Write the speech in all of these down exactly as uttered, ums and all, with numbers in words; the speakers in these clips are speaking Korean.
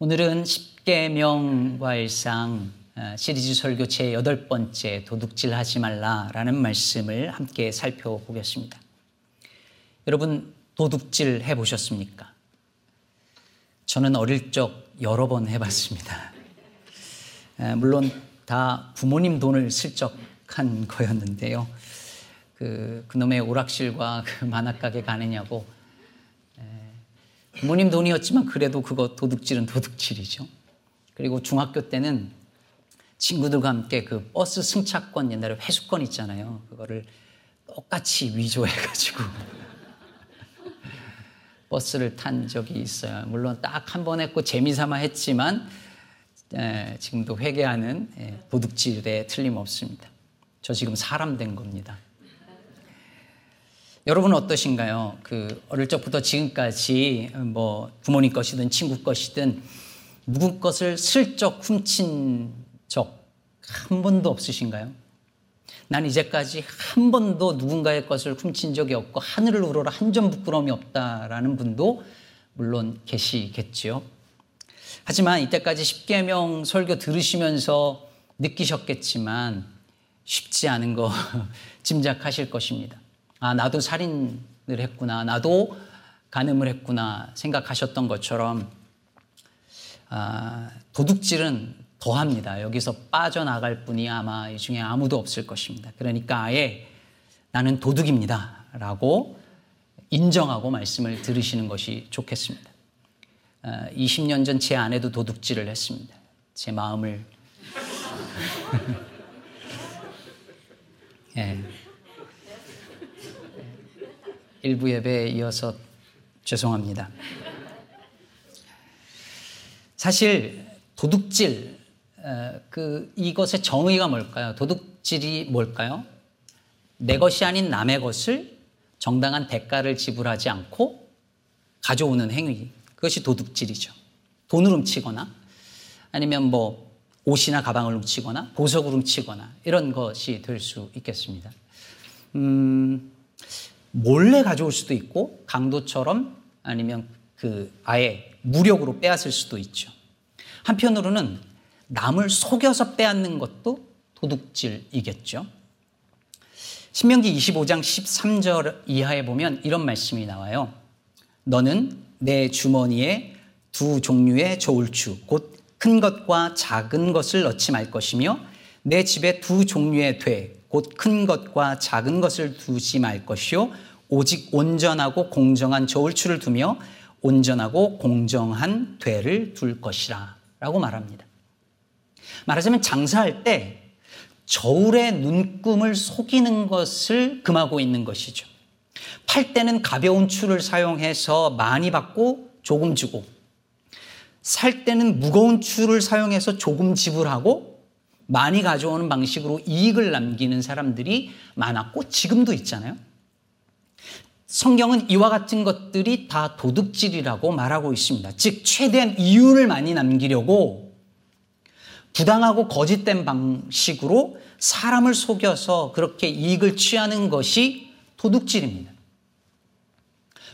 오늘은 십계명과일상 시리즈 설교 제여덟 번째 도둑질 하지 말라라는 말씀을 함께 살펴보겠습니다. 여러분, 도둑질 해보셨습니까? 저는 어릴 적 여러 번 해봤습니다. 물론 다 부모님 돈을 슬쩍 한 거였는데요. 그, 그놈의 오락실과 그 만화가게 가느냐고. 부모님 돈이었지만 그래도 그거 도둑질은 도둑질이죠. 그리고 중학교 때는 친구들과 함께 그 버스 승차권, 옛날에 회수권 있잖아요. 그거를 똑같이 위조해가지고 버스를 탄 적이 있어요. 물론 딱 한 번 했고 재미삼아 했지만 예, 지금도 회개하는 예, 도둑질에 틀림없습니다. 저 지금 사람 된 겁니다. 여러분은 어떠신가요? 그 어릴 적부터 지금까지 뭐 부모님 것이든 친구 것이든 누구 것을 슬쩍 훔친 적 한 번도 없으신가요? 난 이제까지 한 번도 누군가의 것을 훔친 적이 없고 하늘을 우러러 한 점 부끄러움이 없다라는 분도 물론 계시겠지요. 하지만 이때까지 십계명 설교 들으시면서 느끼셨겠지만 쉽지 않은 거 짐작하실 것입니다. 아, 나도 살인을 했구나, 나도 간음을 했구나 생각하셨던 것처럼 아, 도둑질은 더합니다. 여기서 빠져나갈 분이 아마 이 중에 아무도 없을 것입니다. 그러니까 아예 나는 도둑입니다 라고 인정하고 말씀을 들으시는 것이 좋겠습니다. 아, 이십 년 전 제 아내도 도둑질을 했습니다. 제 마음을 예. 일부 예배에 이어서 죄송합니다. 사실 도둑질, 그 이것의 정의가 뭘까요? 도둑질이 뭘까요? 내 것이 아닌 남의 것을 정당한 대가를 지불하지 않고 가져오는 행위, 그것이 도둑질이죠. 돈을 훔치거나 아니면 뭐 옷이나 가방을 훔치거나 보석을 훔치거나 이런 것이 될 수 있겠습니다. 음, 몰래 가져올 수도 있고 강도처럼 아니면 그 아예 무력으로 빼앗을 수도 있죠. 한편으로는 남을 속여서 빼앗는 것도 도둑질이겠죠. 신명기 이십오 장 십삼 절 이하에 보면 이런 말씀이 나와요. 너는 내 주머니에 두 종류의 저울추 곧 큰 것과 작은 것을 넣지 말 것이며 내 집에 두 종류의 돼 곧 큰 것과 작은 것을 두지 말 것이요 오직 온전하고 공정한 저울추를 두며 온전하고 공정한 돼를 둘 것이라 라고 말합니다. 말하자면 장사할 때 저울의 눈금을 속이는 것을 금하고 있는 것이죠. 팔 때는 가벼운 추를 사용해서 많이 받고 조금 주고, 살 때는 무거운 추를 사용해서 조금 지불하고 많이 가져오는 방식으로 이익을 남기는 사람들이 많았고 지금도 있잖아요. 성경은 이와 같은 것들이 다 도둑질이라고 말하고 있습니다. 즉 최대한 이윤을 많이 남기려고 부당하고 거짓된 방식으로 사람을 속여서 그렇게 이익을 취하는 것이 도둑질입니다.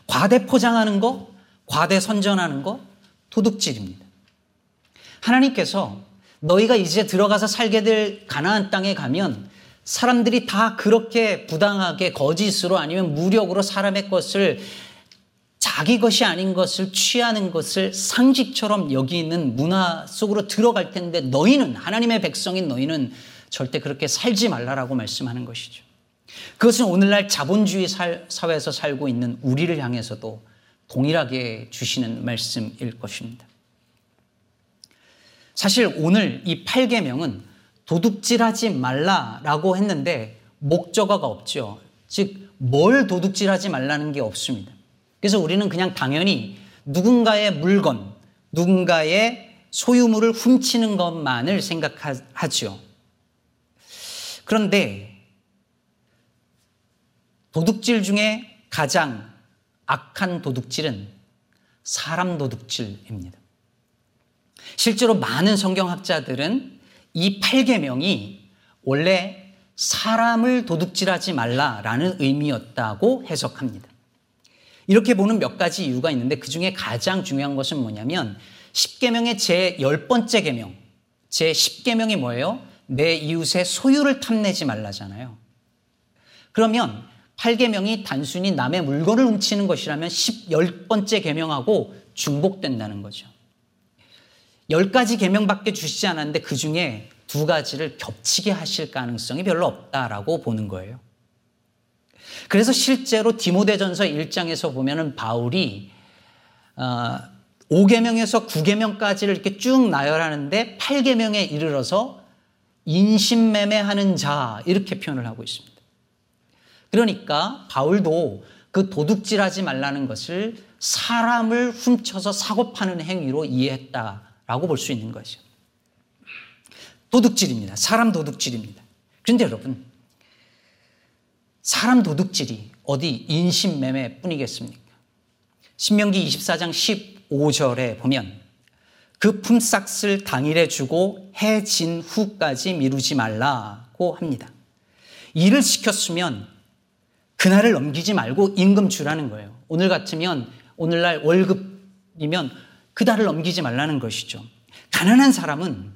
과대 포장하는 거, 과대 선전하는 거 도둑질입니다. 하나님께서 너희가 이제 들어가서 살게 될 가나안 땅에 가면 사람들이 다 그렇게 부당하게 거짓으로 아니면 무력으로 사람의 것을 자기 것이 아닌 것을 취하는 것을 상식처럼 여기는 문화 속으로 들어갈 텐데 너희는 하나님의 백성인 너희는 절대 그렇게 살지 말라라고 말씀하는 것이죠. 그것은 오늘날 자본주의 사회에서 살고 있는 우리를 향해서도 동일하게 주시는 말씀일 것입니다. 사실 오늘 이 팔 계명은 도둑질하지 말라라고 했는데 목적어가 없죠. 즉 뭘 도둑질하지 말라는 게 없습니다. 그래서 우리는 그냥 당연히 누군가의 물건, 누군가의 소유물을 훔치는 것만을 생각하죠. 그런데 도둑질 중에 가장 악한 도둑질은 사람 도둑질입니다. 실제로 많은 성경학자들은 이 팔 계명이 원래 사람을 도둑질하지 말라라는 의미였다고 해석합니다. 이렇게 보는 몇 가지 이유가 있는데 그중에 가장 중요한 것은 뭐냐면 십 계명의 제십 번째 계명, 제십 계명이 뭐예요? 내 이웃의 소유를 탐내지 말라잖아요. 그러면 팔 계명이 단순히 남의 물건을 훔치는 것이라면 십, 십 번째 계명하고 중복된다는 거죠. 열 가지 계명밖에 주시지 않았는데 그 중에 두 가지를 겹치게 하실 가능성이 별로 없다라고 보는 거예요. 그래서 실제로 디모데전서 일 장에서 보면은 바울이 어, 오 계명에서 구 계명까지를 이렇게 쭉 나열하는데 팔 계명에 이르러서 인신매매하는 자 이렇게 표현을 하고 있습니다. 그러니까 바울도 그 도둑질하지 말라는 것을 사람을 훔쳐서 사고 파는 행위로 이해했다라고 볼 수 있는 거죠. 도둑질입니다. 사람 도둑질입니다. 그런데 여러분, 사람 도둑질이 어디 인신매매뿐이겠습니까? 신명기 이십사 장 십오 절에 보면 그 품삯을 당일에 주고 해진 후까지 미루지 말라고 합니다. 일을 시켰으면 그날을 넘기지 말고 임금 주라는 거예요. 오늘 같으면 오늘날 월급이면 그달을 넘기지 말라는 것이죠. 가난한 사람은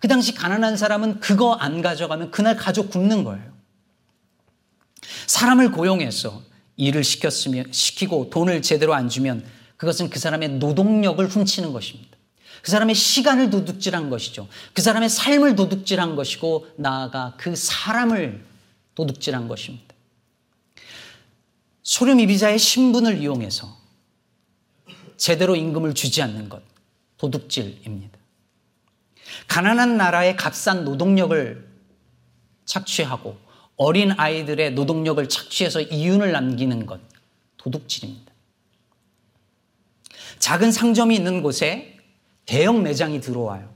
그 당시 가난한 사람은 그거 안 가져가면 그날 가족 굶는 거예요. 사람을 고용해서 일을 시켰으면 시키고 돈을 제대로 안 주면 그것은 그 사람의 노동력을 훔치는 것입니다. 그 사람의 시간을 도둑질한 것이죠. 그 사람의 삶을 도둑질한 것이고 나아가 그 사람을 도둑질한 것입니다. 소렴이비자의 신분을 이용해서 제대로 임금을 주지 않는 것, 도둑질입니다. 가난한 나라의 값싼 노동력을 착취하고 어린 아이들의 노동력을 착취해서 이윤을 남기는 것, 도둑질입니다. 작은 상점이 있는 곳에 대형 매장이 들어와요.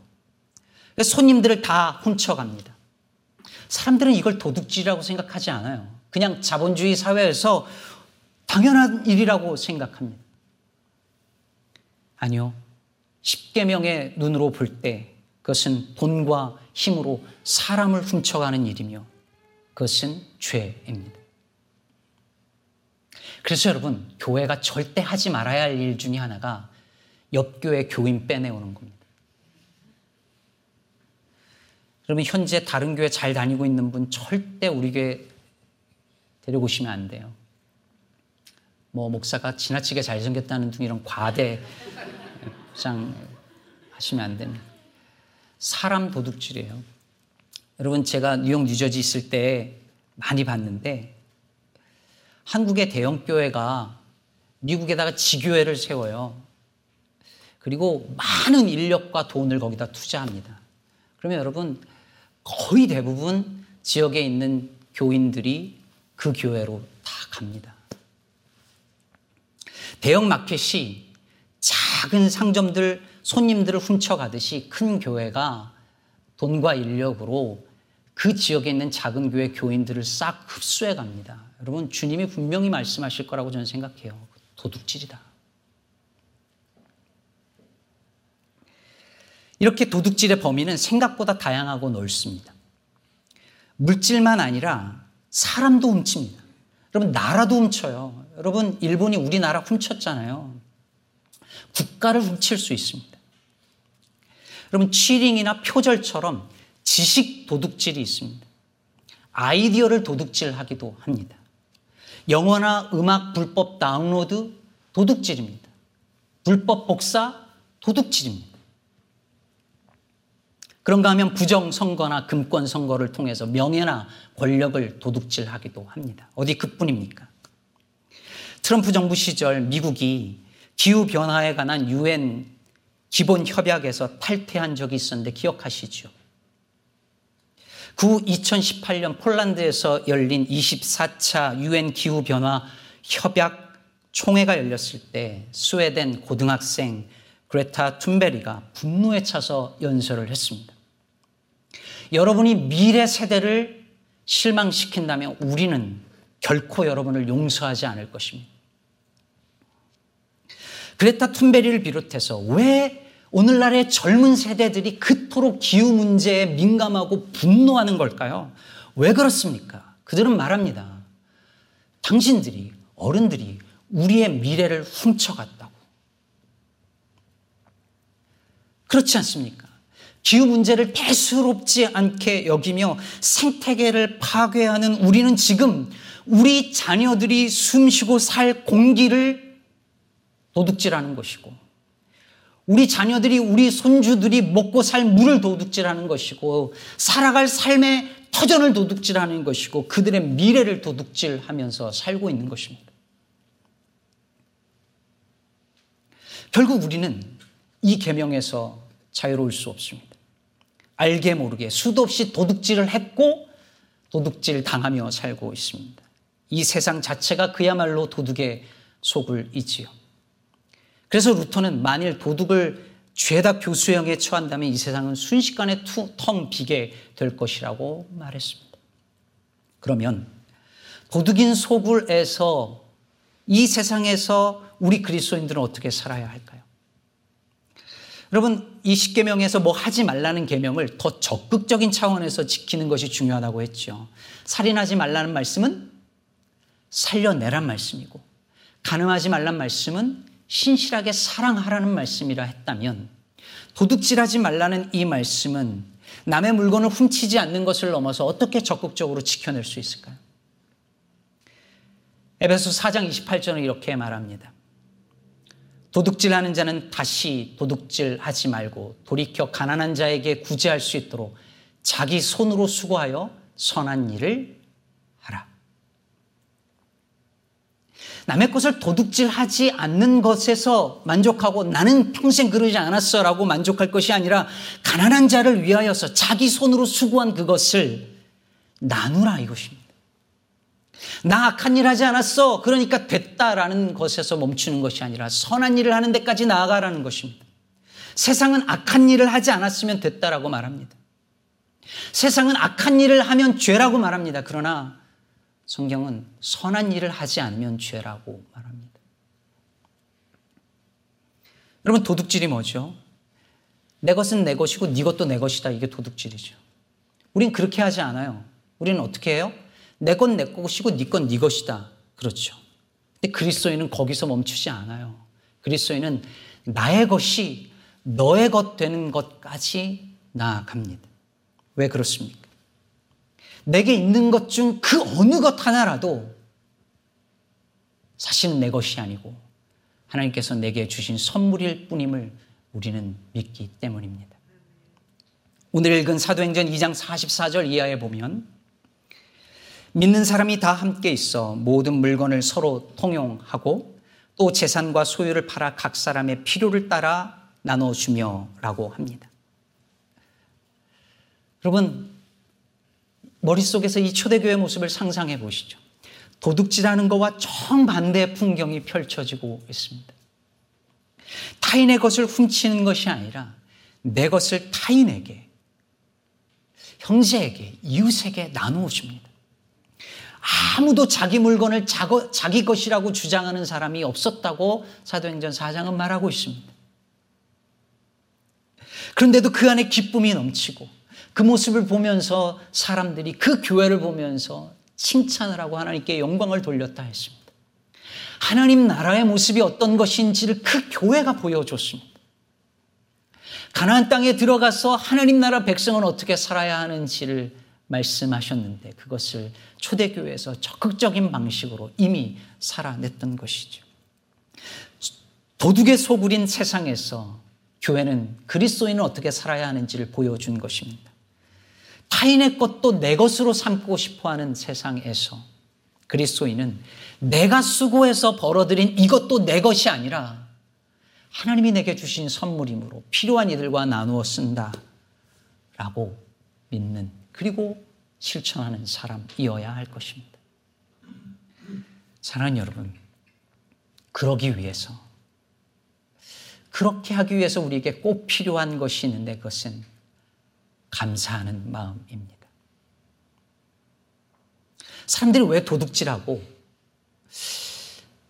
손님들을 다 훔쳐갑니다. 사람들은 이걸 도둑질이라고 생각하지 않아요. 그냥 자본주의 사회에서 당연한 일이라고 생각합니다. 아니요. 십 계명의 눈으로 볼 때 그것은 돈과 힘으로 사람을 훔쳐가는 일이며 그것은 죄입니다. 그래서 여러분, 교회가 절대 하지 말아야 할 일 중에 하나가 옆교회 교인 빼내오는 겁니다. 그러면 현재 다른 교회 잘 다니고 있는 분 절대 우리 교회 데려오시면 안 돼요. 뭐 목사가 지나치게 잘생겼다는 둥 이런 과대 포장 하시면 안 됩니다. 사람 도둑질이에요. 여러분, 제가 뉴욕 뉴저지 있을 때 많이 봤는데 한국의 대형교회가 미국에다가 지교회를 세워요. 그리고 많은 인력과 돈을 거기다 투자합니다. 그러면 여러분, 거의 대부분 지역에 있는 교인들이 그 교회로 다 갑니다. 대형 마켓이 작은 상점들, 손님들을 훔쳐가듯이 큰 교회가 돈과 인력으로 그 지역에 있는 작은 교회 교인들을 싹 흡수해 갑니다. 여러분, 주님이 분명히 말씀하실 거라고 저는 생각해요. 도둑질이다. 이렇게 도둑질의 범위는 생각보다 다양하고 넓습니다. 물질만 아니라 사람도 훔칩니다. 여러분, 나라도 훔쳐요. 여러분, 일본이 우리나라 훔쳤잖아요. 국가를 훔칠 수 있습니다. 여러분, 취링이나 표절처럼 지식 도둑질이 있습니다. 아이디어를 도둑질하기도 합니다. 영화나 음악 불법 다운로드 도둑질입니다. 불법 복사 도둑질입니다. 그런가 하면 부정선거나 금권선거를 통해서 명예나 권력을 도둑질하기도 합니다. 어디 그뿐입니까? 트럼프 정부 시절 미국이 기후변화에 관한 유엔 기본협약에서 탈퇴한 적이 있었는데 기억하시죠? 그 후 이천십팔 년 폴란드에서 열린 이십사 차 유엔 기후변화 협약 총회가 열렸을 때 스웨덴 고등학생 그레타 툰베리가 분노에 차서 연설을 했습니다. 여러분이 미래 세대를 실망시킨다면 우리는 결코 여러분을 용서하지 않을 것입니다. 그레타 툰베리를 비롯해서 왜 오늘날의 젊은 세대들이 그토록 기후 문제에 민감하고 분노하는 걸까요? 왜 그렇습니까? 그들은 말합니다. 당신들이, 어른들이 우리의 미래를 훔쳐갔다고. 그렇지 않습니까? 기후 문제를 대수롭지 않게 여기며 생태계를 파괴하는 우리는 지금 우리 자녀들이 숨쉬고 살 공기를 도둑질하는 것이고, 우리 자녀들이, 우리 손주들이 먹고 살 물을 도둑질하는 것이고, 살아갈 삶의 터전을 도둑질하는 것이고, 그들의 미래를 도둑질하면서 살고 있는 것입니다. 결국 우리는 이 계명에서 자유로울 수 없습니다. 알게 모르게 수도 없이 도둑질을 했고 도둑질 당하며 살고 있습니다. 이 세상 자체가 그야말로 도둑의 소굴이지요. 그래서 루터는 만일 도둑을 죄다 교수형에 처한다면 이 세상은 순식간에 투, 텅 비게 될 것이라고 말했습니다. 그러면 도둑인 소굴에서, 이 세상에서 우리 그리스도인들은 어떻게 살아야 할까요? 여러분, 이 십계명에서 뭐 하지 말라는 계명을 더 적극적인 차원에서 지키는 것이 중요하다고 했죠. 살인하지 말라는 말씀은 살려내란 말씀이고, 간음하지 말란 말씀은 신실하게 사랑하라는 말씀이라 했다면, 도둑질하지 말라는 이 말씀은 남의 물건을 훔치지 않는 것을 넘어서 어떻게 적극적으로 지켜낼 수 있을까요? 에베소 사 장 이십팔 절은 이렇게 말합니다. 도둑질하는 자는 다시 도둑질하지 말고 돌이켜 가난한 자에게 구제할 수 있도록 자기 손으로 수고하여 선한 일을 하라. 남의 것을 도둑질하지 않는 것에서 만족하고 나는 평생 그러지 않았어 라고 만족할 것이 아니라, 가난한 자를 위하여서 자기 손으로 수고한 그것을 나누라 이것입니다. 나 악한 일 하지 않았어, 그러니까 됐다라는 것에서 멈추는 것이 아니라 선한 일을 하는 데까지 나아가라는 것입니다. 세상은 악한 일을 하지 않았으면 됐다라고 말합니다. 세상은 악한 일을 하면 죄라고 말합니다. 그러나 성경은 선한 일을 하지 않으면 죄라고 말합니다. 여러분, 도둑질이 뭐죠? 내 것은 내 것이고 네 것도 내 것이다. 이게 도둑질이죠. 우린 그렇게 하지 않아요. 우리는 어떻게 해요? 내 건 내 것이고 네 건 네 것이다. 그렇죠. 근데 그리스도인은 거기서 멈추지 않아요. 그리스도인은 나의 것이 너의 것 되는 것까지 나아갑니다. 왜 그렇습니까? 내게 있는 것 중 그 어느 것 하나라도 사실은 내 것이 아니고 하나님께서 내게 주신 선물일 뿐임을 우리는 믿기 때문입니다. 오늘 읽은 사도행전 이 장 사십사 절 이하에 보면, 믿는 사람이 다 함께 있어 모든 물건을 서로 통용하고 또 재산과 소유를 팔아 각 사람의 필요를 따라 나눠주며 라고 합니다. 여러분, 머릿속에서 이 초대교회 모습을 상상해 보시죠. 도둑질하는 것과 정반대의 풍경이 펼쳐지고 있습니다. 타인의 것을 훔치는 것이 아니라 내 것을 타인에게, 형제에게, 이웃에게 나누어 줍니다. 아무도 자기 물건을 자거, 자기 것이라고 주장하는 사람이 없었다고 사도행전 사 장은 말하고 있습니다. 그런데도 그 안에 기쁨이 넘치고, 그 모습을 보면서 사람들이 그 교회를 보면서 칭찬을 하고 하나님께 영광을 돌렸다 했습니다. 하나님 나라의 모습이 어떤 것인지를 그 교회가 보여줬습니다. 가나안 땅에 들어가서 하나님 나라 백성은 어떻게 살아야 하는지를 말씀하셨는데, 그것을 초대교회에서 적극적인 방식으로 이미 살아냈던 것이죠. 도둑의 소굴인 세상에서 교회는 그리스도인은 어떻게 살아야 하는지를 보여준 것입니다. 타인의 것도 내 것으로 삼고 싶어하는 세상에서 그리스도인은 내가 수고해서 벌어들인 이것도 내 것이 아니라 하나님이 내게 주신 선물이므로 필요한 이들과 나누어 쓴다라고 믿는, 그리고 실천하는 사람이어야 할 것입니다. 사랑하는 여러분, 그러기 위해서, 그렇게 하기 위해서 우리에게 꼭 필요한 것이 있는데, 그것은 감사하는 마음입니다. 사람들이 왜 도둑질하고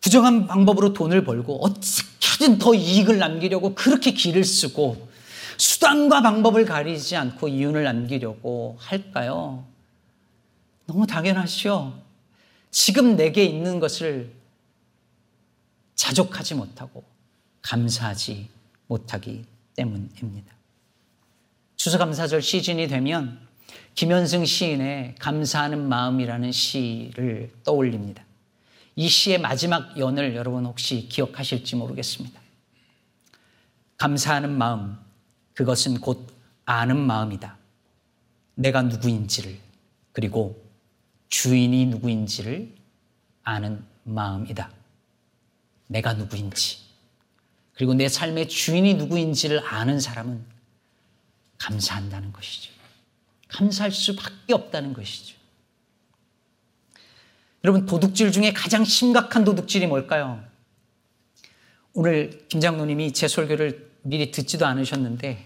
부정한 방법으로 돈을 벌고 어떻게든 더 이익을 남기려고 그렇게 길을 쓰고 수단과 방법을 가리지 않고 이윤을 남기려고 할까요? 너무 당연하시오. 지금 내게 있는 것을 자족하지 못하고 감사하지 못하기 때문입니다. 추수감사절 시즌이 되면 김현승 시인의 감사하는 마음이라는 시를 떠올립니다. 이 시의 마지막 연을 여러분 혹시 기억하실지 모르겠습니다. 감사하는 마음, 그것은 곧 아는 마음이다. 내가 누구인지를, 그리고 주인이 누구인지를 아는 마음이다. 내가 누구인지, 그리고 내 삶의 주인이 누구인지를 아는 사람은 감사한다는 것이죠. 감사할 수밖에 없다는 것이죠. 여러분, 도둑질 중에 가장 심각한 도둑질이 뭘까요? 오늘 김장로님이 제 설교를 미리 듣지도 않으셨는데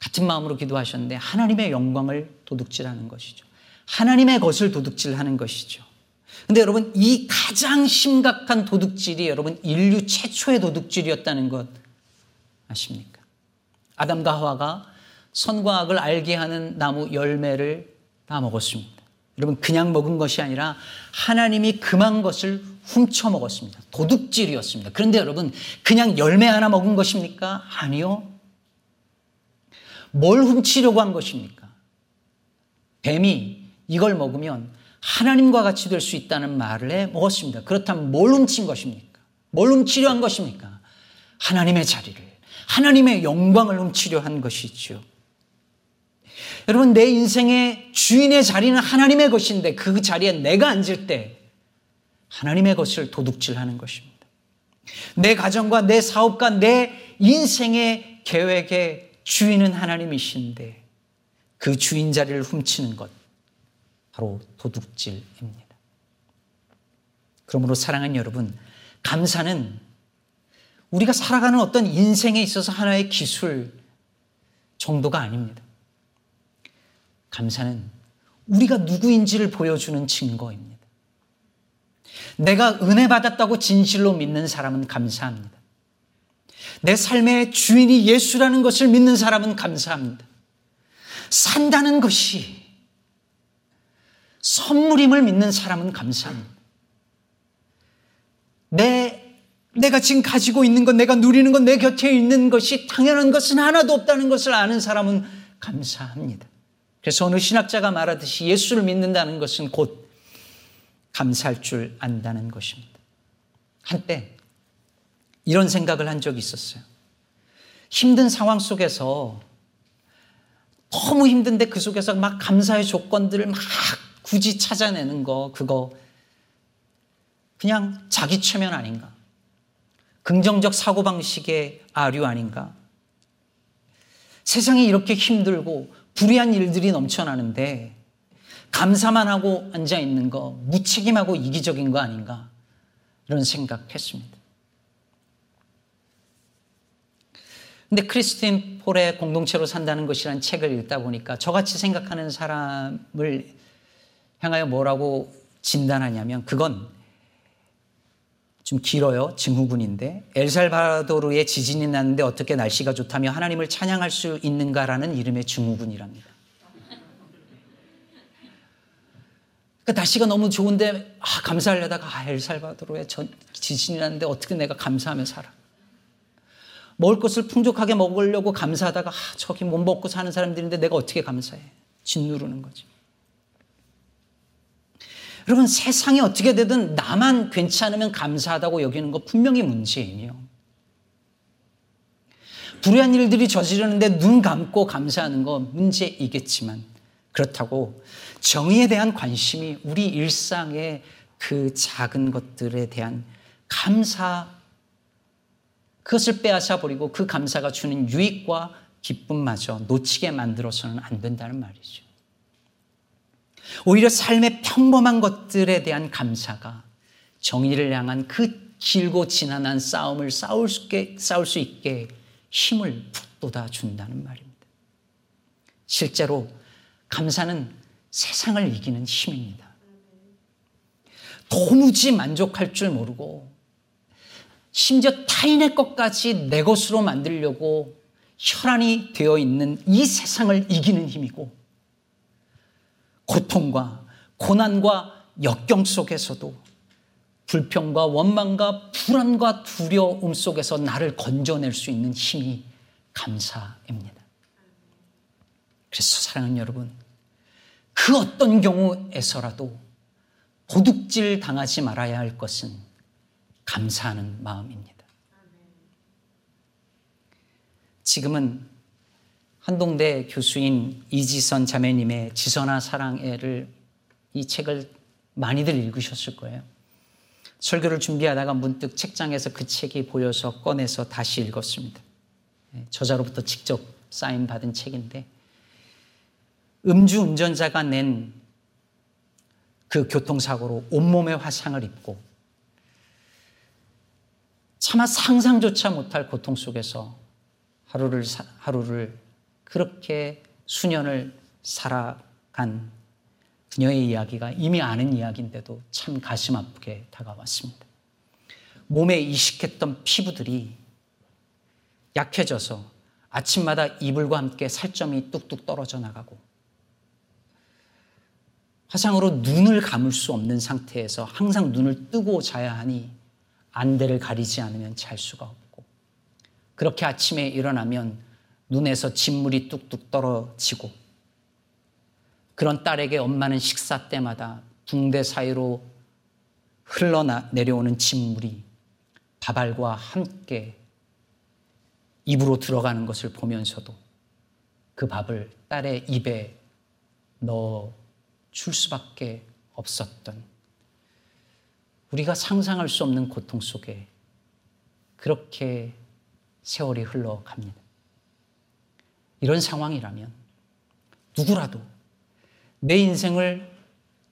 같은 마음으로 기도하셨는데 하나님의 영광을 도둑질하는 것이죠. 하나님의 것을 도둑질하는 것이죠. 근데 여러분, 이 가장 심각한 도둑질이 여러분 인류 최초의 도둑질이었다는 것 아십니까? 아담과 하와가 선과 악을 알게 하는 나무 열매를 다 먹었습니다. 여러분, 그냥 먹은 것이 아니라 하나님이 금한 것을 훔쳐 먹었습니다. 도둑질이었습니다. 그런데 여러분, 그냥 열매 하나 먹은 것입니까? 아니요. 뭘 훔치려고 한 것입니까? 뱀이 이걸 먹으면 하나님과 같이 될 수 있다는 말을 해 먹었습니다. 그렇다면 뭘 훔친 것입니까? 뭘 훔치려 한 것입니까? 하나님의 자리를, 하나님의 영광을 훔치려 한 것이죠. 여러분, 내 인생의 주인의 자리는 하나님의 것인데 그 자리에 내가 앉을 때 하나님의 것을 도둑질하는 것입니다. 내 가정과 내 사업과 내 인생의 계획의 주인은 하나님이신데 그 주인 자리를 훔치는 것, 바로 도둑질입니다. 그러므로 사랑하는 여러분, 감사는 우리가 살아가는 어떤 인생에 있어서 하나의 기술 정도가 아닙니다. 감사는 우리가 누구인지를 보여주는 증거입니다. 내가 은혜 받았다고 진실로 믿는 사람은 감사합니다. 내 삶의 주인이 예수라는 것을 믿는 사람은 감사합니다. 산다는 것이 선물임을 믿는 사람은 감사합니다. 내, 내가 지금 가지고 있는 것, 내가 누리는 것, 내 곁에 있는 것이 당연한 것은 하나도 없다는 것을 아는 사람은 감사합니다. 그래서 어느 신학자가 말하듯이 예수를 믿는다는 것은 곧 감사할 줄 안다는 것입니다. 한때 이런 생각을 한 적이 있었어요. 힘든 상황 속에서 너무 힘든데 그 속에서 막 감사의 조건들을 막 굳이 찾아내는 거, 그거 그냥 자기 최면 아닌가? 긍정적 사고방식의 아류 아닌가? 세상이 이렇게 힘들고 불의한 일들이 넘쳐나는데 감사만 하고 앉아있는 거 무책임하고 이기적인 거 아닌가? 이런 생각했습니다. 근데 크리스틴 폴의 공동체로 산다는 것이라는 책을 읽다 보니까 저같이 생각하는 사람을 향하여 뭐라고 진단하냐면, 그건 좀 길어요. 증후군인데, 엘살바도르에 지진이 났는데 어떻게 날씨가 좋다며 하나님을 찬양할 수 있는가라는 이름의 증후군이랍니다. 그러니까 날씨가 너무 좋은데 아, 감사하려다가 아, 엘살바도르에 전, 지진이 났는데 어떻게 내가 감사하며 살아. 먹을 것을 풍족하게 먹으려고 감사하다가 아, 저기 못 먹고 사는 사람들인데 내가 어떻게 감사해. 짓누르는 거지. 여러분, 세상이 어떻게 되든 나만 괜찮으면 감사하다고 여기는 거 분명히 문제예요. 불의한 일들이 저지르는데 눈 감고 감사하는 거 문제이겠지만, 그렇다고 정의에 대한 관심이 우리 일상의 그 작은 것들에 대한 감사, 그것을 빼앗아버리고 그 감사가 주는 유익과 기쁨마저 놓치게 만들어서는 안 된다는 말이죠. 오히려 삶의 평범한 것들에 대한 감사가 정의를 향한 그 길고 지난한 싸움을 싸울 수 있게, 싸울 수 있게 힘을 북돋아준다는 말입니다. 실제로 감사는 세상을 이기는 힘입니다. 도무지 만족할 줄 모르고 심지어 타인의 것까지 내 것으로 만들려고 혈안이 되어 있는 이 세상을 이기는 힘이고, 고통과 고난과 역경 속에서도 불평과 원망과 불안과 두려움 속에서 나를 건져낼 수 있는 힘이 감사입니다. 그래서 사랑하는 여러분, 그 어떤 경우에서라도 도둑질 당하지 말아야 할 것은 감사하는 마음입니다. 지금은 한동대 교수인 이지선 자매님의 지선아 사랑해를, 이 책을 많이들 읽으셨을 거예요. 설교를 준비하다가 문득 책장에서 그 책이 보여서 꺼내서 다시 읽었습니다. 저자로부터 직접 사인받은 책인데, 음주운전자가 낸 그 교통사고로 온몸에 화상을 입고 차마 상상조차 못할 고통 속에서 하루를, 하루를 그렇게 수년을 살아간 그녀의 이야기가 이미 아는 이야기인데도 참 가슴 아프게 다가왔습니다. 몸에 이식했던 피부들이 약해져서 아침마다 이불과 함께 살점이 뚝뚝 떨어져 나가고, 화상으로 눈을 감을 수 없는 상태에서 항상 눈을 뜨고 자야 하니 안대를 가리지 않으면 잘 수가 없고, 그렇게 아침에 일어나면 눈에서 진물이 뚝뚝 떨어지고, 그런 딸에게 엄마는 식사 때마다 붕대 사이로 흘러내려오는 진물이 밥알과 함께 입으로 들어가는 것을 보면서도 그 밥을 딸의 입에 넣어 줄 수밖에 없었던, 우리가 상상할 수 없는 고통 속에 그렇게 세월이 흘러갑니다. 이런 상황이라면 누구라도 내 인생을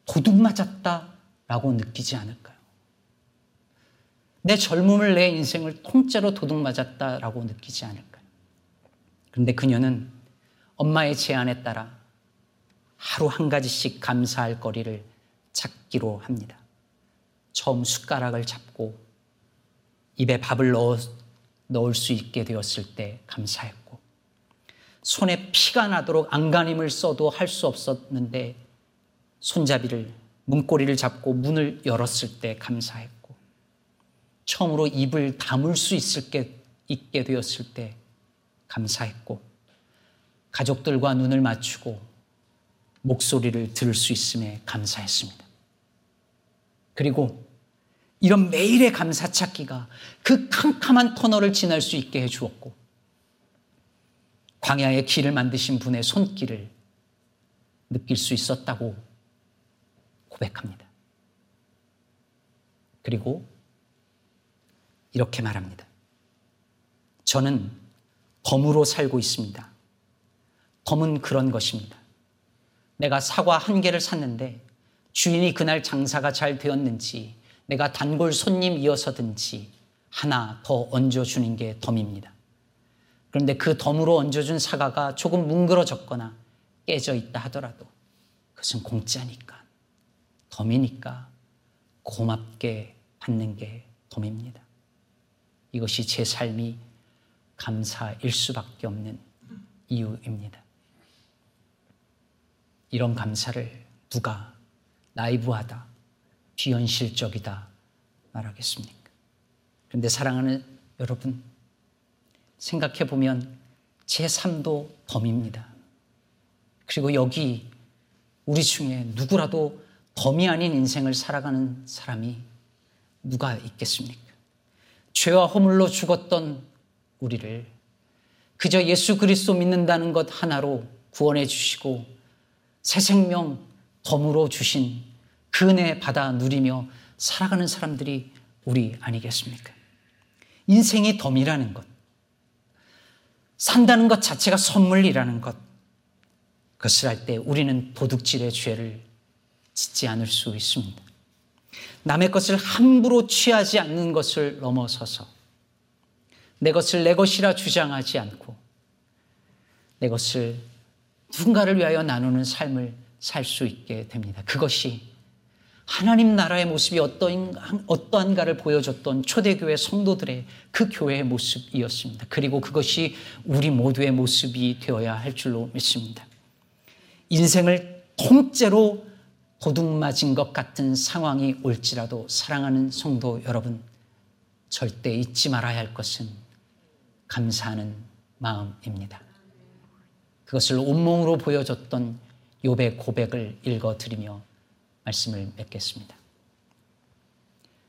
도둑 맞았다라고 느끼지 않을까요? 내 젊음을, 내 인생을 통째로 도둑 맞았다라고 느끼지 않을까요? 그런데 그녀는 엄마의 제안에 따라 하루 한 가지씩 감사할 거리를 찾기로 합니다. 처음 숟가락을 잡고 입에 밥을 넣어, 넣을 수 있게 되었을 때 감사했고, 손에 피가 나도록 안간힘을 써도 할 수 없었는데 손잡이를, 문고리를 잡고 문을 열었을 때 감사했고, 처음으로 입을 다물 수 있게, 있게 되었을 때 감사했고, 가족들과 눈을 맞추고 목소리를 들을 수 있음에 감사했습니다. 그리고 이런 매일의 감사 찾기가 그 캄캄한 터널을 지날 수 있게 해주었고, 광야의 길을 만드신 분의 손길을 느낄 수 있었다고 고백합니다. 그리고 이렇게 말합니다. 저는 덤으로 살고 있습니다. 덤은 그런 것입니다. 내가 사과 한 개를 샀는데 주인이 그날 장사가 잘 되었는지, 내가 단골 손님이어서든지 하나 더 얹어주는 게 덤입니다. 그런데 그 덤으로 얹어준 사과가 조금 뭉그러졌거나 깨져 있다 하더라도 그것은 공짜니까, 덤이니까 고맙게 받는 게 덤입니다. 이것이 제 삶이 감사일 수밖에 없는 이유입니다. 이런 감사를 누가 나이브하다, 비현실적이다 말하겠습니까? 그런데 사랑하는 여러분, 생각해보면 제 삶도 덤입니다. 그리고 여기 우리 중에 누구라도 덤이 아닌 인생을 살아가는 사람이 누가 있겠습니까? 죄와 허물로 죽었던 우리를 그저 예수 그리스도 믿는다는 것 하나로 구원해 주시고 새 생명 덤으로 주신 그 은혜 받아 누리며 살아가는 사람들이 우리 아니겠습니까? 인생이 덤이라는 것, 산다는 것 자체가 선물이라는 것, 그것을 할 때 우리는 도둑질의 죄를 짓지 않을 수 있습니다. 남의 것을 함부로 취하지 않는 것을 넘어서서 내 것을 내 것이라 주장하지 않고 내 것을 누군가를 위하여 나누는 삶을 살 수 있게 됩니다. 그것이 하나님 나라의 모습이 어떠한가를 보여줬던 초대교회 성도들의 그 교회의 모습이었습니다. 그리고 그것이 우리 모두의 모습이 되어야 할 줄로 믿습니다. 인생을 통째로 도둑맞은 것 같은 상황이 올지라도 사랑하는 성도 여러분, 절대 잊지 말아야 할 것은 감사하는 마음입니다. 그것을 온몸으로 보여줬던 욥의 고백을 읽어드리며 말씀을 맺겠습니다.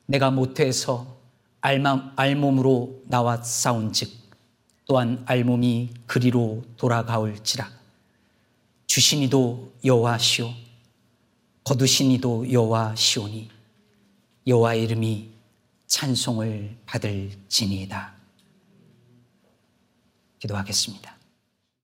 내가 모태에서 알몸으로 나와 싸운 즉 또한 알몸이 그리로 돌아가올지라. 주신 이도 여호와시오 거두신 이도 여호와시오니 여호와의 이름이 찬송을 받을지니이다. 기도하겠습니다.